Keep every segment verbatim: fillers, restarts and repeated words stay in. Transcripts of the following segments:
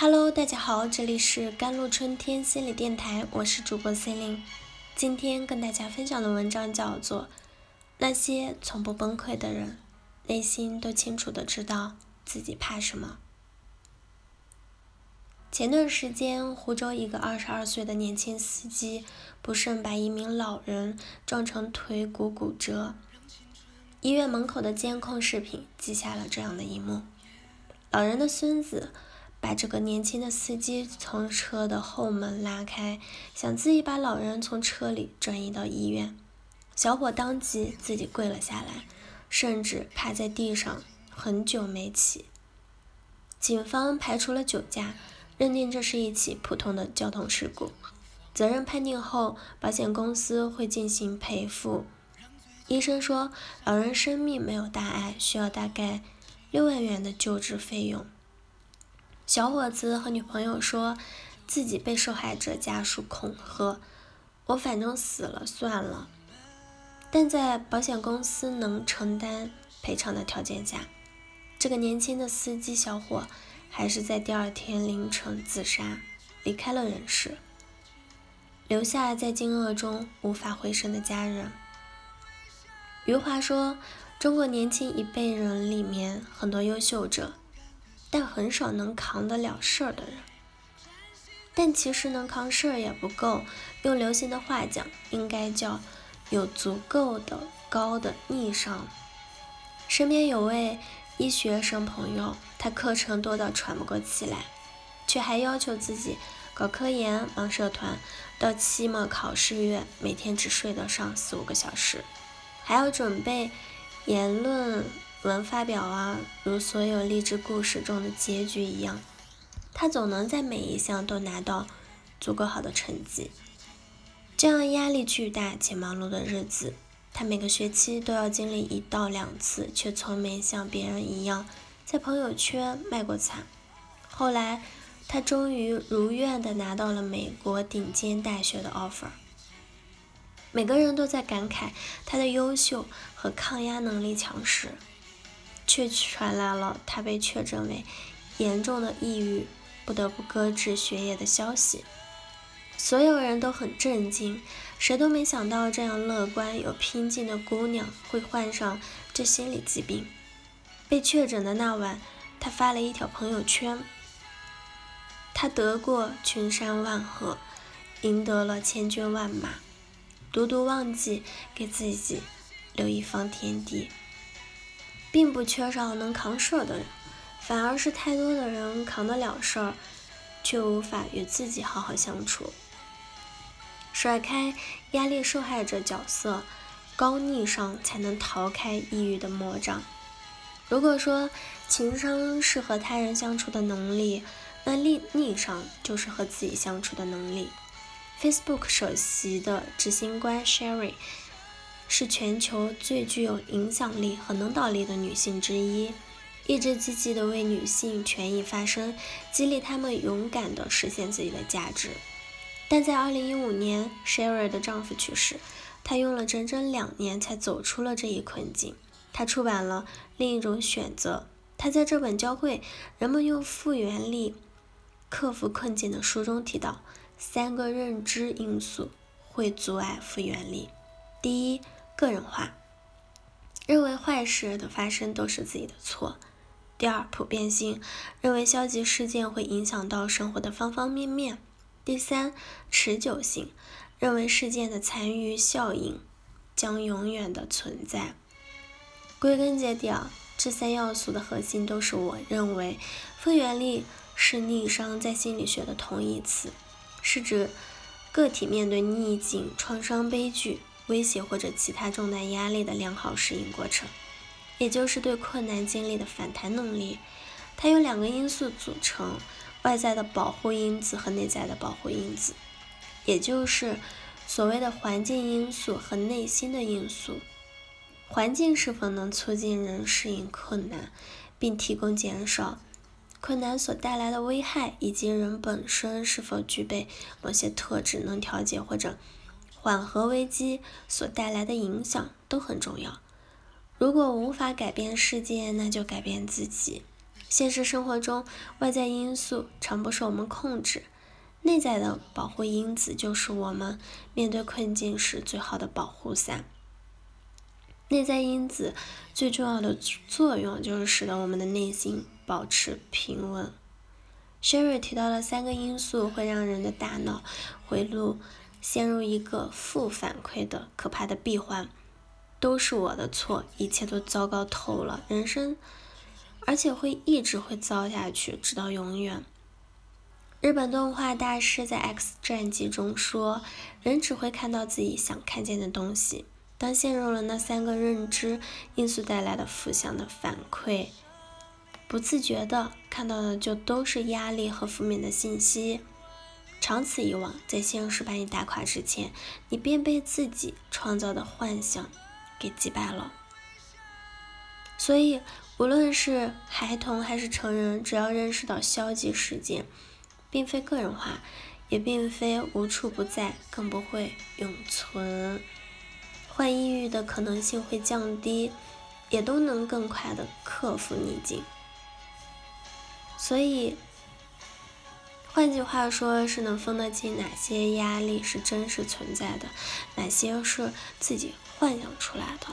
Hello， 大家好，这里是甘露春天心理电台，我是主播 Celine。 今天跟大家分享的文章叫做《那些从不崩溃的人，内心都清楚的知道自己怕什么》。前段时间，湖州一个二十二岁的年轻司机不慎把一名老人撞成腿骨骨折，医院门口的监控视频记下了这样的一幕。老人的孙子把这个年轻的司机从车的后门拉开，想自己把老人从车里转移到医院。小伙当即自己跪了下来，甚至趴在地上很久没起。警方排除了酒驾，认定这是一起普通的交通事故。责任判定后，保险公司会进行赔付。医生说，老人生命没有大碍，需要大概六万元的救治费用。小伙子和女朋友说自己被受害者家属恐吓，我反正死了算了，但在保险公司能承担赔偿的条件下，这个年轻的司机小伙还是在第二天凌晨自杀，离开了人世，留下在惊愕中无法回身的家人。余华说，中国年轻一辈人里面很多优秀者，但很少能扛得了事儿的人。但其实能扛事儿也不够，用流行的话讲，应该叫有足够的高的逆商。身边有位医学生朋友，他课程多到喘不过气来，却还要求自己搞科研、忙社团，到期末考试月每天只睡得上四五个小时，还要准备言论文发表啊，如所有励志故事中的结局一样，他总能在每一项都拿到足够好的成绩。这样压力巨大且忙碌的日子，他每个学期都要经历一到两次，却从没像别人一样在朋友圈卖过惨。后来他终于如愿地拿到了美国顶尖大学的 offer。 每个人都在感慨他的优秀和抗压能力强势，却传来了他被确诊为严重的抑郁，不得不搁置学业的消息。所有人都很震惊，谁都没想到这样乐观有拼劲的姑娘会患上这心理疾病。被确诊的那晚，她发了一条朋友圈，她得过群山万壑，赢得了千军万马，独独忘记给自己留一方天地。并不缺少能扛事儿的人，反而是太多的人扛得了事儿，却无法与自己好好相处。甩开压力受害者角色，高逆商才能逃开抑郁的魔掌。如果说情商是和他人相处的能力，那逆逆商就是和自己相处的能力。 Facebook 首席的执行官 Sherry是全球最具有影响力和领导力的女性之一，一直积极地为女性权益发声，激励她们勇敢地实现自己的价值。但在二零一五年 Sherry 的丈夫去世，她用了整整两年才走出了这一困境。她出版了《另一种选择》，她在这本教会人们用复原力克服困境的书中提到，三个认知因素会阻碍复原力。第一，个人化，认为坏事的发生都是自己的错。第二，普遍性，认为消极事件会影响到生活的方方面面。第三，持久性，认为事件的残余效应将永远的存在。归根结底啊，这三要素的核心都是我认为复原力是逆商在心理学的同义词，是指个体面对逆境、创伤、悲剧、威胁或者其他重大压力的良好适应过程，也就是对困难经历的反弹能力。它由两个因素组成，外在的保护因子和内在的保护因子，也就是所谓的环境因素和内心的因素。环境是否能促进人适应困难，并提供减少困难所带来的危害，以及人本身是否具备某些特质能调节或者缓和危机所带来的影响，都很重要。如果无法改变世界，那就改变自己。现实生活中，外在因素常不受我们控制，内在的保护因子就是我们面对困境时最好的保护伞。内在因子最重要的作用就是使得我们的内心保持平稳。Sherry 提到了三个因素会让人的大脑回路陷入一个负反馈的可怕的闭环，都是我的错，一切都糟糕透了，人生，而且会一直会糟下去，直到永远。日本动画大师在 X 战记中说，人只会看到自己想看见的东西。当陷入了那三个认知因素带来的负向的反馈，不自觉的看到的就都是压力和负面的信息。长此以往，在现实把你打垮之前，你便被自己创造的幻想给击败了。所以无论是孩童还是成人，只要认识到消极事件并非个人化，也并非无处不在，更不会永存，患抑郁的可能性会降低，也都能更快的克服逆境。所以换句话说，是能分得清哪些压力是真实存在的，哪些是自己幻想出来的。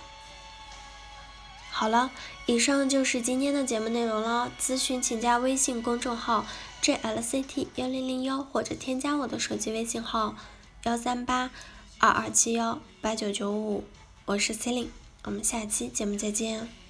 好了，以上就是今天的节目内容了。咨询请加微信公众号 J L C T 一零零一，或者添加我的手机微信号一三八二二七一八九九五，我是 Celine， 我们下期节目再见。